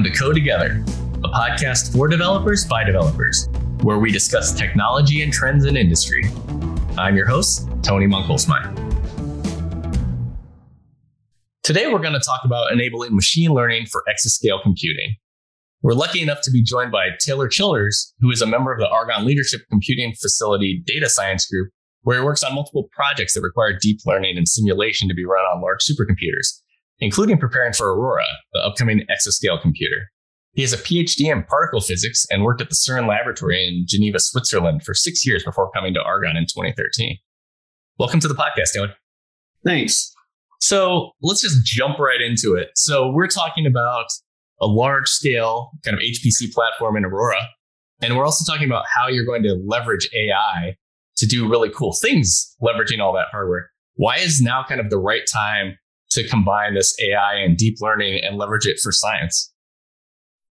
Welcome to Code Together, a podcast for developers by developers, where we discuss technology and trends in industry. I'm your host, Tony Munkholzmeyer. Today, we're going to talk about enabling machine learning for exascale computing. We're lucky enough to be joined by Taylor Childers, who is a member of the Argonne Leadership Computing Facility data science group, where he works on multiple projects that require deep learning and simulation to be run on large supercomputers, including preparing for Aurora, the upcoming exascale computer. He has a PhD in particle physics and worked at the CERN laboratory in Geneva, Switzerland for 6 years before coming to Argonne in 2013. Welcome to the podcast, Taylor. Thanks. So let's just jump right into it. So we're talking about a large scale kind of HPC platform in Aurora. And we're also talking about how you're going to leverage AI to do really cool things, leveraging all that hardware. Why is now kind of the right time to combine this AI and deep learning and leverage it for science?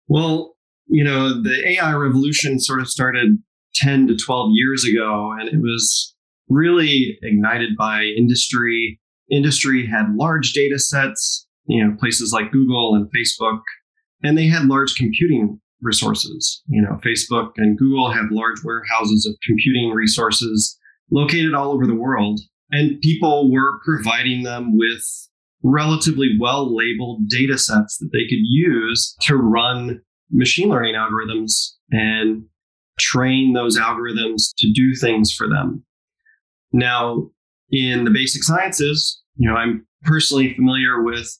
Well, the AI revolution sort of started 10 to 12 years ago, and it was really ignited by industry. Industry had large data sets, places like Google and Facebook, and they had large computing resources. Facebook and Google have large warehouses of computing resources located all over the world, and people were providing them with relatively well-labeled data sets that they could use to run machine learning algorithms and train those algorithms to do things for them. Now, in the basic sciences, I'm personally familiar with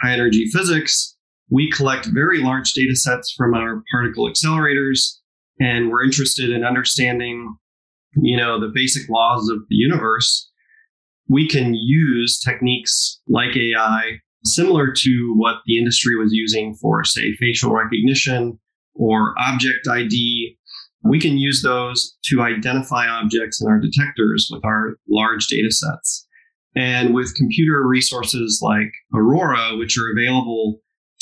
high-energy physics. We collect very large data sets from our particle accelerators, and we're interested in understanding, the basic laws of the universe. We can use techniques like AI, similar to what the industry was using for, say, facial recognition or object ID. We can use those to identify objects in our detectors with our large data sets. And with computer resources like Aurora, which are available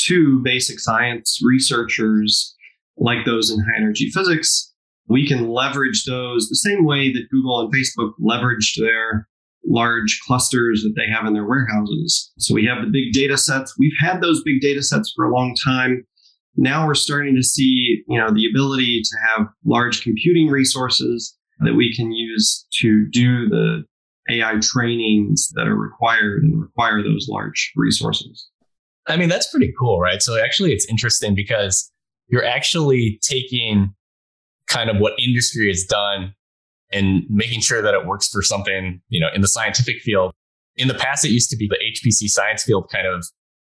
to basic science researchers like those in high energy physics, we can leverage those the same way that Google and Facebook leveraged their large clusters that they have in their warehouses. So we have the big data sets. We've had those big data sets for a long time. Now we're starting to see, the ability to have large computing resources that we can use to do the AI trainings that are required and require those large resources. I mean, that's pretty cool, right? So actually, it's interesting because you're actually taking kind of what industry has done and making sure that it works for something, in the scientific field. In the past, it used to be the HPC science field kind of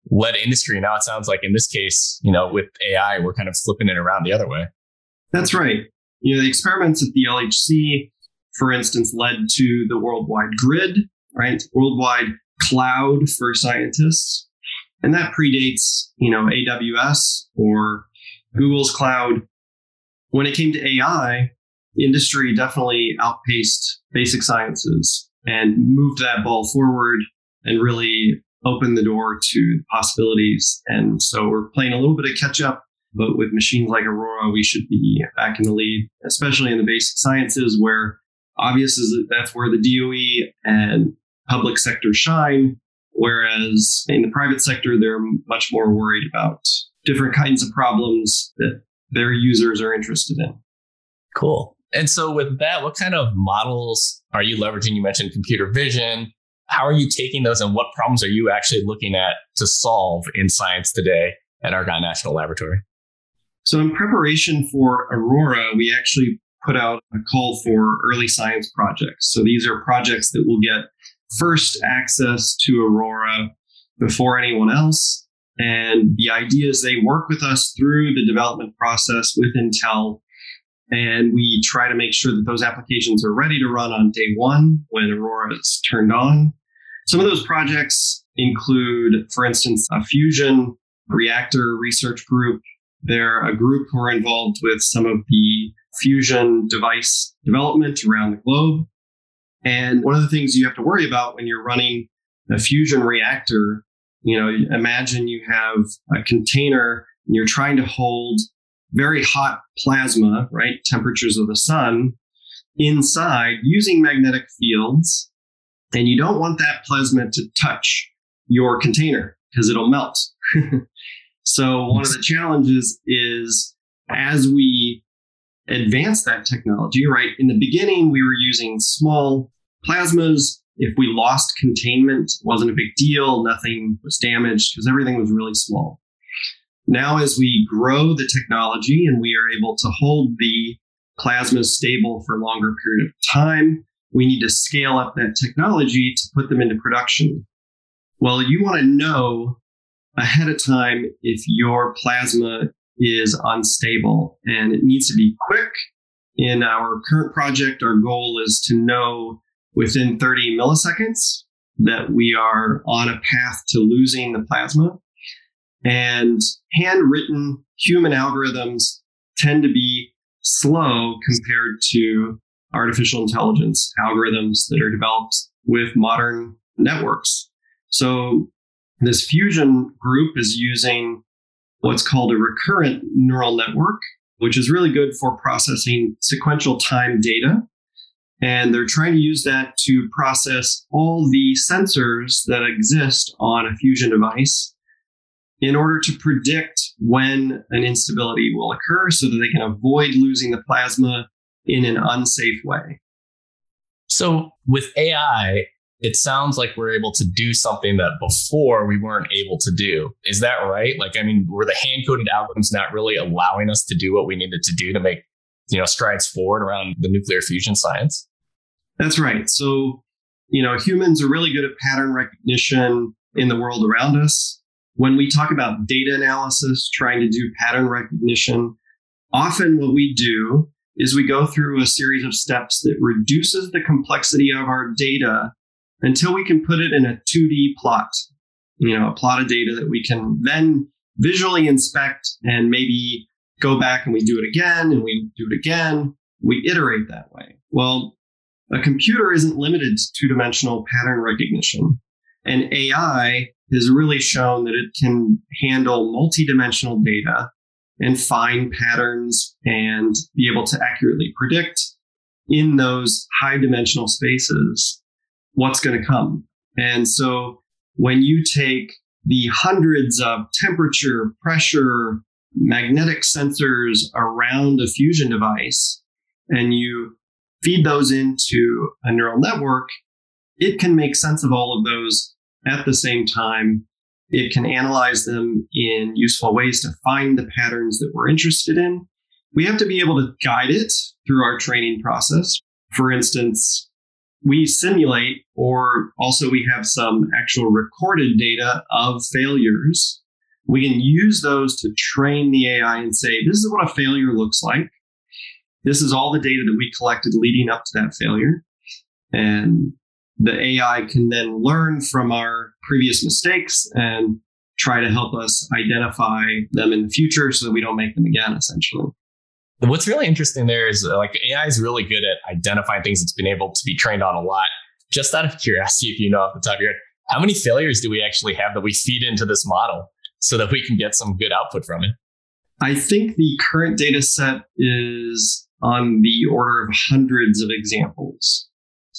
led industry. Now it sounds like in this case, with AI, we're kind of flipping it around the other way. That's right. The experiments at the LHC, for instance, led to the worldwide grid, right? Worldwide cloud for scientists. And that predates, AWS or Google's cloud. When it came to AI, industry definitely outpaced basic sciences and moved that ball forward and really opened the door to possibilities. And so we're playing a little bit of catch up, but with machines like Aurora, we should be back in the lead, especially in the basic sciences, where obviously that's where the DOE and public sector shine. Whereas in the private sector, they're much more worried about different kinds of problems that their users are interested in. Cool. And so with that, what kind of models are you leveraging? You mentioned computer vision. How are you taking those, and what problems are you actually looking at to solve in science today at Argonne National Laboratory? So in preparation for Aurora, we actually put out a call for early science projects. So these are projects that will get first access to Aurora before anyone else. And the idea is they work with us through the development process with Intel. And we try to make sure that those applications are ready to run on day one when Aurora is turned on. Some of those projects include, for instance, a fusion reactor research group. They're a group who are involved with some of the fusion device development around the globe. And one of the things you have to worry about when you're running a fusion reactor, imagine you have a container and you're trying to hold very hot plasma, right? Temperatures of the sun inside using magnetic fields. And you don't want that plasma to touch your container because it'll melt. So one of the challenges is as we advance that technology, right? In the beginning, we were using small plasmas. If we lost containment, it wasn't a big deal. Nothing was damaged because everything was really small. Now, as we grow the technology and we are able to hold the plasma stable for a longer period of time, we need to scale up that technology to put them into production. Well, you want to know ahead of time if your plasma is unstable, and it needs to be quick. In our current project, our goal is to know within 30 milliseconds that we are on a path to losing the plasma. And handwritten human algorithms tend to be slow compared to artificial intelligence algorithms that are developed with modern networks. So this Fusion group is using what's called a recurrent neural network, which is really good for processing sequential time data. And they're trying to use that to process all the sensors that exist on a Fusion device in order to predict when an instability will occur so that they can avoid losing the plasma in an unsafe way. So with AI, it sounds like we're able to do something that before we weren't able to do. Is that right? Like, I mean, were the hand-coded algorithms not really allowing us to do what we needed to do to make, strides forward around the nuclear fusion science? That's right. So, humans are really good at pattern recognition in the world around us. When we talk about data analysis, trying to do pattern recognition, often what we do is we go through a series of steps that reduces the complexity of our data until we can put it in a 2D plot, a plot of data that we can then visually inspect and maybe go back and we do it again and we do it again. We iterate that way. Well, a computer isn't limited to two-dimensional pattern recognition. And AI has really shown that it can handle multidimensional data and find patterns and be able to accurately predict in those high-dimensional spaces what's going to come. And so when you take the hundreds of temperature, pressure, magnetic sensors around a fusion device, and you feed those into a neural network, it can make sense of all of those at the same time. It can analyze them in useful ways to find the patterns that we're interested in. We have to be able to guide it through our training process. For instance, we simulate, or also we have some actual recorded data of failures. We can use those to train the AI and say, this is what a failure looks like. This is all the data that we collected leading up to that failure. And the AI can then learn from our previous mistakes and try to help us identify them in the future so that we don't make them again, essentially. What's really interesting there is AI is really good at identifying things it's been able to be trained on a lot. Just out of curiosity, if you know off the top of your head, how many failures do we actually have that we feed into this model so that we can get some good output from it? I think the current data set is on the order of hundreds of examples.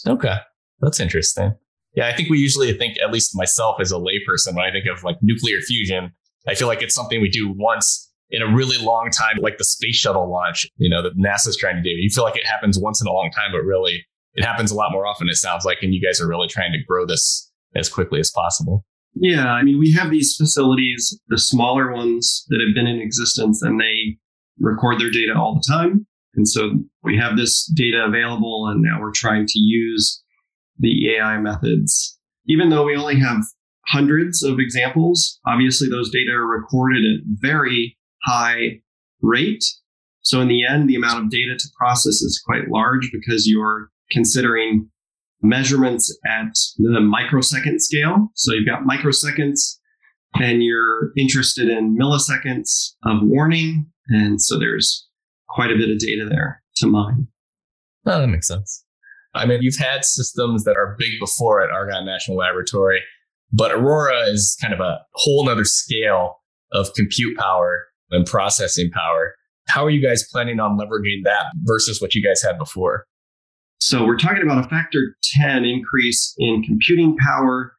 Okay, that's interesting. Yeah, I think we usually think, at least myself as a layperson, when I think of nuclear fusion, I feel like it's something we do once in a really long time, like the space shuttle launch, that NASA's trying to do. You feel like it happens once in a long time, but really it happens a lot more often, it sounds like, and you guys are really trying to grow this as quickly as possible. Yeah, I mean, we have these facilities, the smaller ones that have been in existence, and they record their data all the time. And so we have this data available, and now we're trying to use the AI methods. Even though we only have hundreds of examples, obviously those data are recorded at very high rate. So in the end, the amount of data to process is quite large because you're considering measurements at the microsecond scale. So you've got microseconds and you're interested in milliseconds of warning. And so there's quite a bit of data there to mine. Oh, that makes sense. I mean, you've had systems that are big before at Argonne National Laboratory, but Aurora is kind of a whole nother scale of compute power and processing power. How are you guys planning on leveraging that versus what you guys had before? So we're talking about a factor 10 increase in computing power.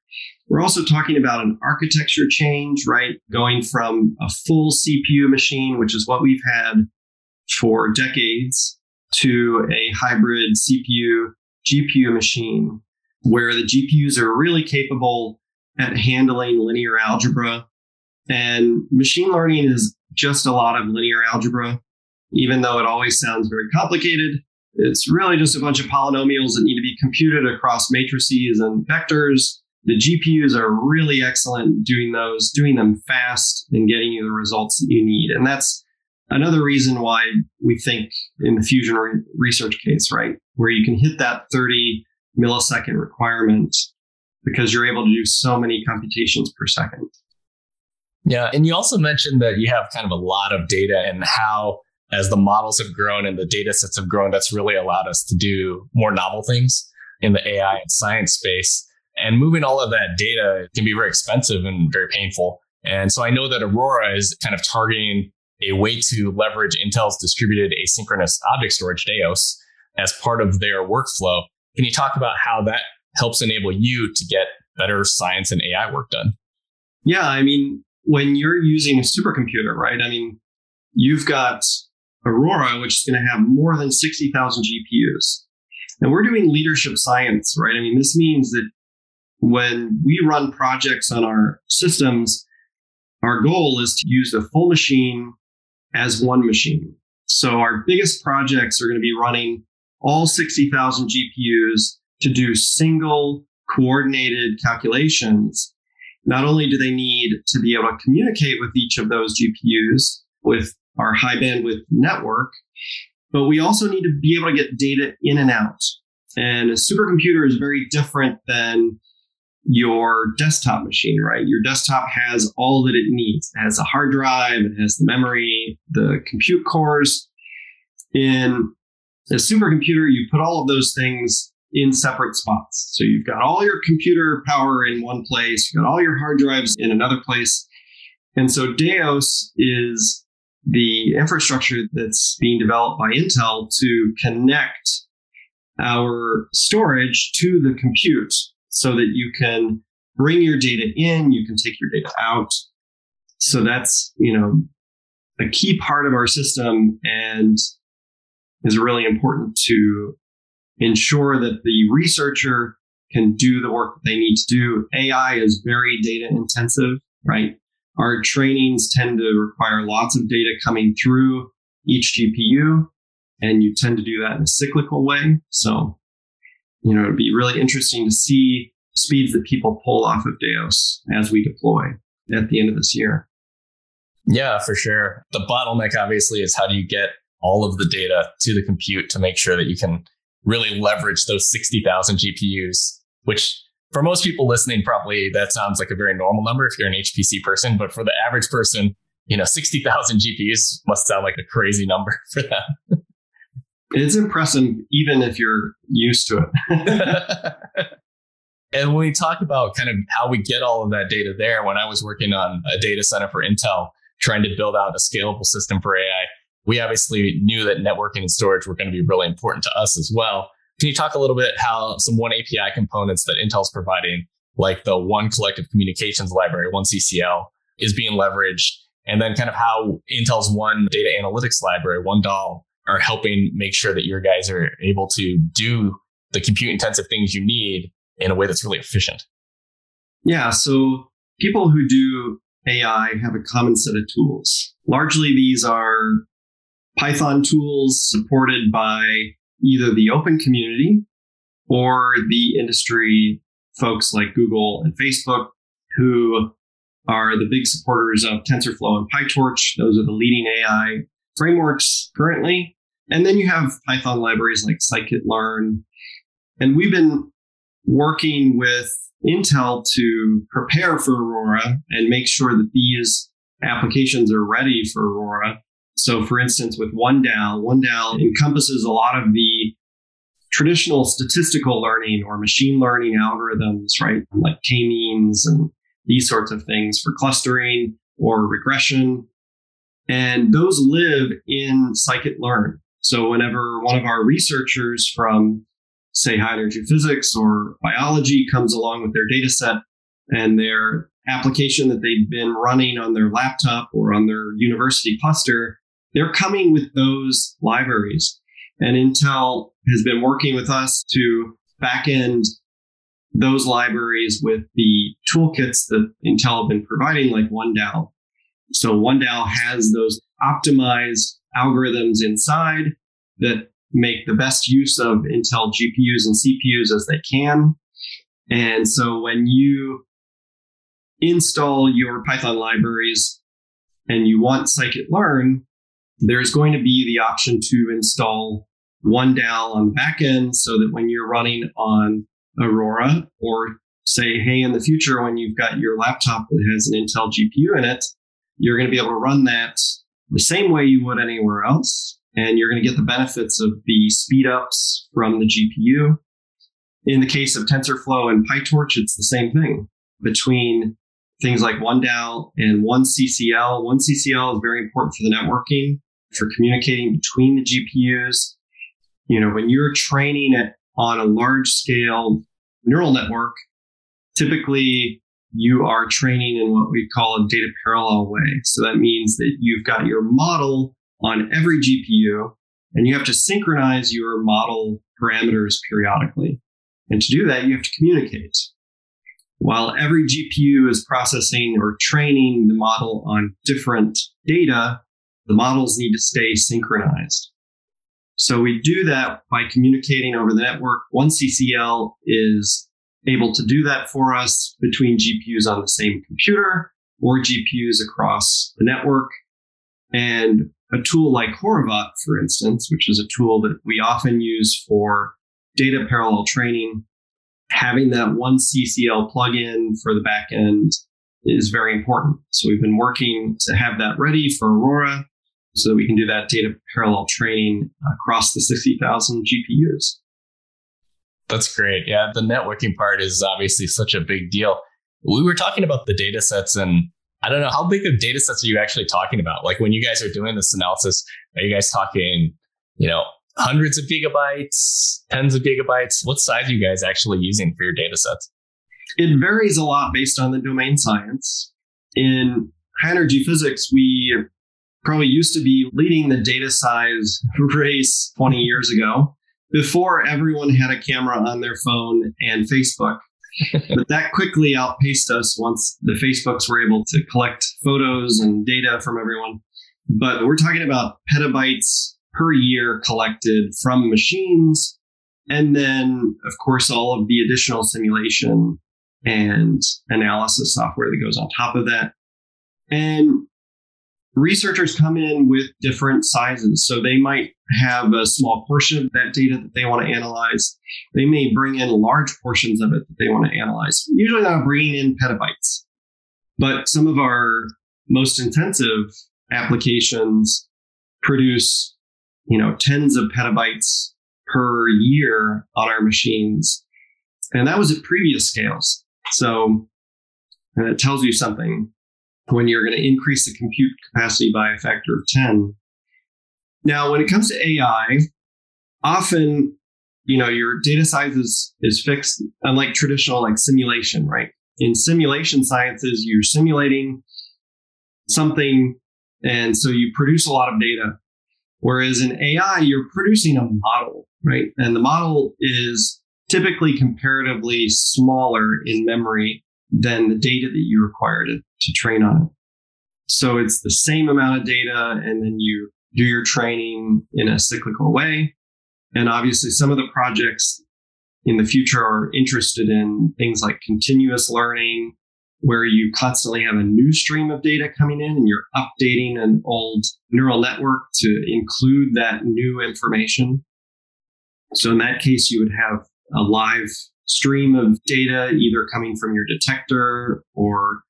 We're also talking about an architecture change, right? Going from a full CPU machine, which is what we've had for decades, to a hybrid CPU, GPU machine, where the GPUs are really capable at handling linear algebra. And machine learning is just a lot of linear algebra. Even though it always sounds very complicated, it's really just a bunch of polynomials that need to be computed across matrices and vectors. The GPUs are really excellent doing those, doing them fast and getting you the results that you need. And that's another reason why we think in the fusion research case, right, where you can hit that 30 millisecond requirement because you're able to do so many computations per second. Yeah. And you also mentioned that you have kind of a lot of data, and how as the models have grown and the data sets have grown, that's really allowed us to do more novel things in the AI and science space. And moving all of that data can be very expensive and very painful. And so I know that Aurora is kind of targeting a way to leverage Intel's distributed asynchronous object storage, Deos, as part of their workflow. Can you talk about how that helps enable you to get better science and AI work done? Yeah, I mean, when you're using a supercomputer, right? I mean, you've got Aurora, which is going to have more than 60,000 GPUs. And we're doing leadership science, right? I mean, this means that when we run projects on our systems, our goal is to use the full machine as one machine. So our biggest projects are going to be running all 60,000 GPUs to do single coordinated calculations. Not only do they need to be able to communicate with each of those GPUs with our high bandwidth network, but we also need to be able to get data in and out. And a supercomputer is very different than your desktop machine, right? Your desktop has all that it needs. It has a hard drive, it has the memory, the compute cores. In a supercomputer, you put all of those things in separate spots. So you've got all your computer power in one place, you've got all your hard drives in another place. And so Deos is the infrastructure that's being developed by Intel to connect our storage to the compute, so that you can bring your data in, you can take your data out. So that's, you know, a key part of our system, and is really important to ensure that the researcher can do the work that they need to do. AI is very data intensive, right? Our trainings tend to require lots of data coming through each GPU, and you tend to do that in a cyclical way. So, you know, it'd be really interesting to see speeds that people pull off of Deos as we deploy at the end of this year. Yeah, for sure. The bottleneck, obviously, is how do you get all of the data to the compute to make sure that you can really leverage those 60,000 GPUs, which for most people listening, probably that sounds like a very normal number if you're an HPC person. But for the average person, you know, 60,000 GPUs must sound like a crazy number for them. It's impressive, even if you're used to it. And when we talk about kind of how we get all of that data there, when I was working on a data center for Intel, trying to build out a scalable system for AI, we obviously knew that networking and storage were going to be really important to us as well. Can you talk a little bit how some OneAPI components that Intel's providing, like the One Collective Communications Library, OneCCL, is being leveraged, and then kind of how Intel's One Data Analytics Library, oneDAL, are helping make sure that your guys are able to do the compute intensive things you need in a way that's really efficient? Yeah, so people who do AI have a common set of tools. Largely, these are Python tools supported by either the open community or the industry folks like Google and Facebook, who are the big supporters of TensorFlow and PyTorch. Those are the leading AI frameworks currently. And then you have Python libraries like Scikit Learn. And we've been working with Intel to prepare for Aurora and make sure that these applications are ready for Aurora. So for instance, with oneDAL, oneDAL encompasses a lot of the traditional statistical learning or machine learning algorithms, right? Like K-means and these sorts of things for clustering or regression. And those live in Scikit-Learn. So whenever one of our researchers from, say, high energy physics or biology comes along with their data set, and their application that they've been running on their laptop or on their university cluster, they're coming with those libraries. And Intel has been working with us to backend those libraries with the toolkits that Intel have been providing, like oneDAL. So oneDAL has those optimized algorithms inside that make the best use of Intel GPUs and CPUs as they can. And so when you install your Python libraries and you want scikit-learn, there's going to be the option to install oneDAL on the back end so that when you're running on Aurora, or say, hey, in the future, when you've got your laptop that has an Intel GPU in it, you're going to be able to run that the same way you would anywhere else. And you're going to get the benefits of the speed ups from the GPU. In the case of TensorFlow and PyTorch, it's the same thing. Between things like oneDAL and oneCCL, oneCCL is very important for the networking, for communicating between the GPUs. You know, when you're training it on a large scale neural network, typically you are training in what we call a data parallel way. So that means that you've got your model on every GPU, and you have to synchronize your model parameters periodically. And to do that, you have to communicate. While every GPU is processing or training the model on different data, the models need to stay synchronized. So we do that by communicating over the network. OneCCL is able to do that for us between GPUs on the same computer or GPUs across the network. And a tool like Horovod, for instance, which is a tool that we often use for data parallel training, having that oneCCL plugin for the back end is very important. So we've been working to have that ready for Aurora so that we can do that data parallel training across the 60,000 GPUs. That's great. Yeah, the networking part is obviously such a big deal. We were talking about the data sets, and I don't know, how big of data sets are you actually talking about? Like when you guys are doing this analysis, are you guys talking, you know, hundreds of gigabytes, tens of gigabytes? What size are you guys actually using for your data sets? It varies a lot based on the domain science. In high energy physics, we probably used to be leading the data size race 20 years ago, before everyone had a camera on their phone and Facebook. But that quickly outpaced us once the Facebooks were able to collect photos and data from everyone. But we're talking about petabytes per year collected from machines. And then, of course, all of the additional simulation and analysis software that goes on top of that. And researchers come in with different sizes. So they might have a small portion of that data that they want to analyze. They may bring in large portions of it that they want to analyze. Usually not bringing in petabytes. But some of our most intensive applications produce, you know, tens of petabytes per year on our machines. And that was at previous scales. So that tells you something. When you're going to increase the compute capacity by a factor of 10. Now, when it comes to AI, often, you know, your data size is fixed, unlike traditional like simulation, right? In simulation sciences, you're simulating something, and so you produce a lot of data. Whereas in AI, you're producing a model, right? And the model is typically comparatively smaller in memory than the data that you require to train on it. So it's the same amount of data, and then you do your training in a cyclical way. And obviously, some of the projects in the future are interested in things like continuous learning, where you constantly have a new stream of data coming in and you're updating an old neural network to include that new information. So in that case, you would have a live stream of data either coming from your detector or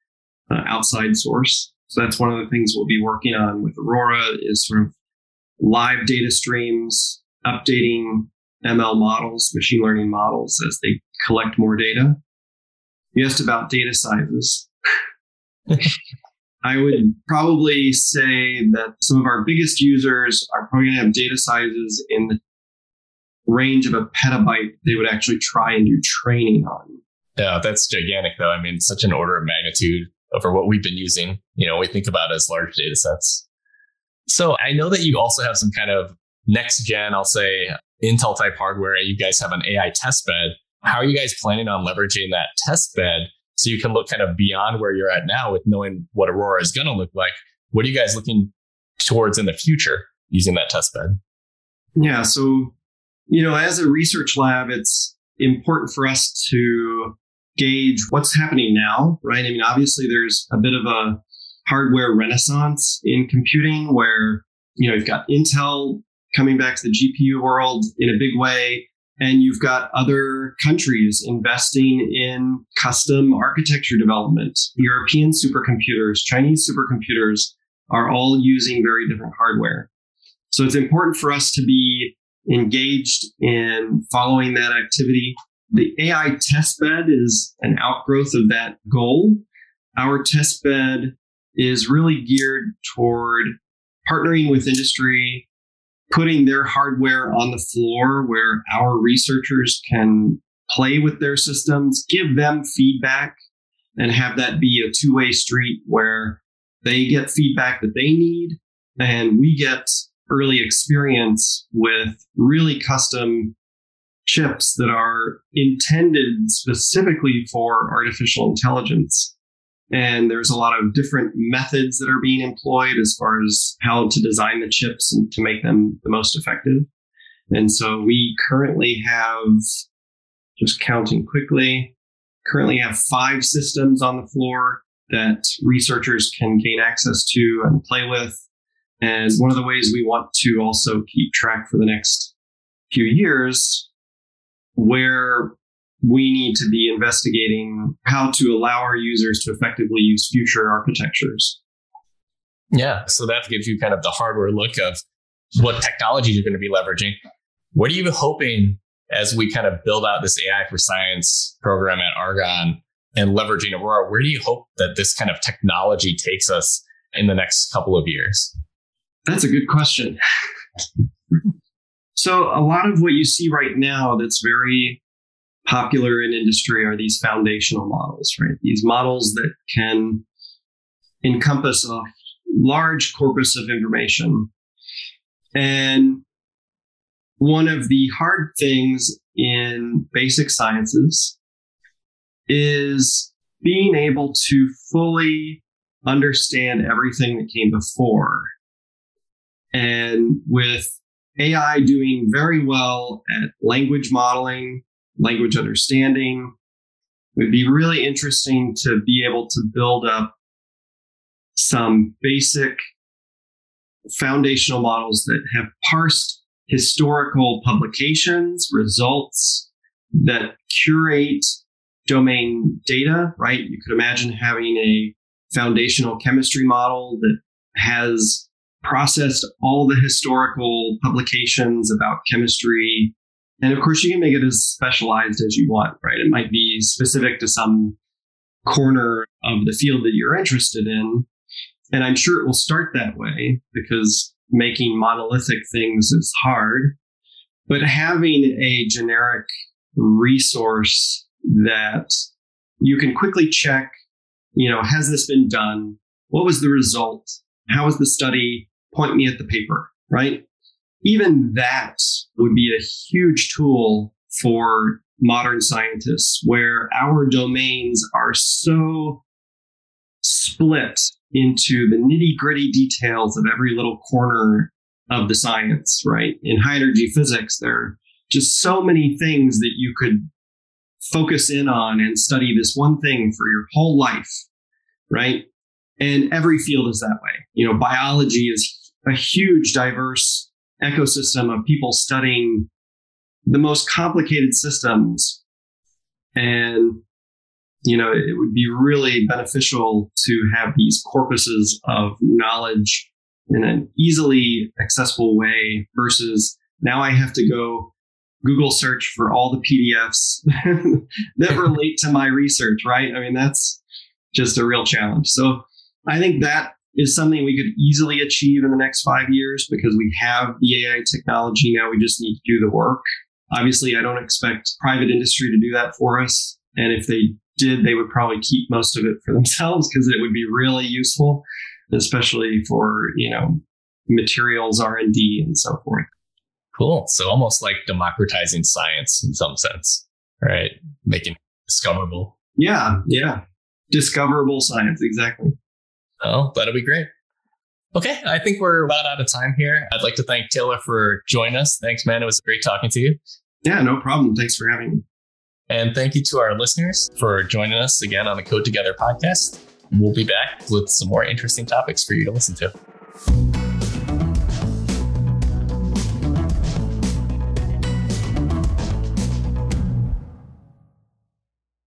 outside source. So that's one of the things we'll be working on with Aurora, is sort of live data streams, updating ML models, machine learning models, as they collect more data. You asked about data sizes. I would probably say that some of our biggest users are probably going to have data sizes in the range of a petabyte they would actually try and do training on. Yeah, that's gigantic though. I mean, such an order of magnitude over what we've been using, you know, we think about as large data sets. So I know that you also have some kind of next gen, I'll say, Intel type hardware. You guys have an AI test bed. How are you guys planning on leveraging that test bed so you can look kind of beyond where you're at now with knowing what Aurora is going to look like? What are you guys looking towards in the future using that test bed? Yeah. So, you know, as a research lab, it's important for us to gauge what's happening now, right? I mean, obviously, there's a bit of a hardware renaissance in computing where, you know, you've got Intel coming back to the GPU world in a big way, and you've got other countries investing in custom architecture development. European supercomputers, Chinese supercomputers are all using very different hardware. So it's important for us to be engaged in following that activity. The AI testbed is an outgrowth of that goal. Our testbed is really geared toward partnering with industry, putting their hardware on the floor where our researchers can play with their systems, give them feedback, and have that be a two-way street where they get feedback that they need and we get early experience with really custom chips that are intended specifically for artificial intelligence. And there's a lot of different methods that are being employed as far as how to design the chips and to make them the most effective. And so we currently have, just counting quickly, currently have 5 systems on the floor that researchers can gain access to and play with. And one of the ways we want to also keep track for the next few years, where we need to be investigating how to allow our users to effectively use future architectures. Yeah, so that gives you kind of the hardware look of what technologies you're going to be leveraging. What are you hoping as we kind of build out this AI for Science program at Argonne and leveraging Aurora? Where do you hope that this kind of technology takes us in the next couple of years? That's a good question. So a lot of what you see right now that's very popular in industry are these foundational models, right? These models that can encompass a large corpus of information. And one of the hard things in basic sciences is being able to fully understand everything that came before. And with AI doing very well at language modeling, language understanding, it would be really interesting to be able to build up some basic foundational models that have parsed historical publications, results, that curate domain data, right? You could imagine having a foundational chemistry model that has processed all the historical publications about chemistry. And of course, you can make it as specialized as you want, right? It might be specific to some corner of the field that you're interested in. And I'm sure it will start that way because making monolithic things is hard. But having a generic resource that you can quickly check, you know, has this been done? What was the result? How was the study? Point me at the paper, right? Even that would be a huge tool for modern scientists where our domains are so split into the nitty-gritty details of every little corner of the science, right? In high energy physics, there are just so many things that you could focus in on and study this one thing for your whole life, right? And every field is that way. You know, biology is a huge, diverse ecosystem of people studying the most complicated systems. And, you know, it would be really beneficial to have these corpuses of knowledge in an easily accessible way versus now I have to go Google search for all the PDFs that relate to my research, right? I mean, that's just a real challenge. So I think that is something we could easily achieve in the next 5 years because we have the AI technology now. We just need to do the work. Obviously, I don't expect private industry to do that for us. And if they did, they would probably keep most of it for themselves because it would be really useful, especially for, you know, materials R&D and so forth. Cool. So almost like democratizing science in some sense, right? Making it discoverable. Yeah. Discoverable science, exactly. Oh, that'll be great. Okay, I think we're about out of time here. I'd like to thank Taylor for joining us. Thanks, man. It was great talking to you. Yeah, no problem. Thanks for having me. And thank you to our listeners for joining us again on the Code Together podcast. We'll be back with some more interesting topics for you to listen to.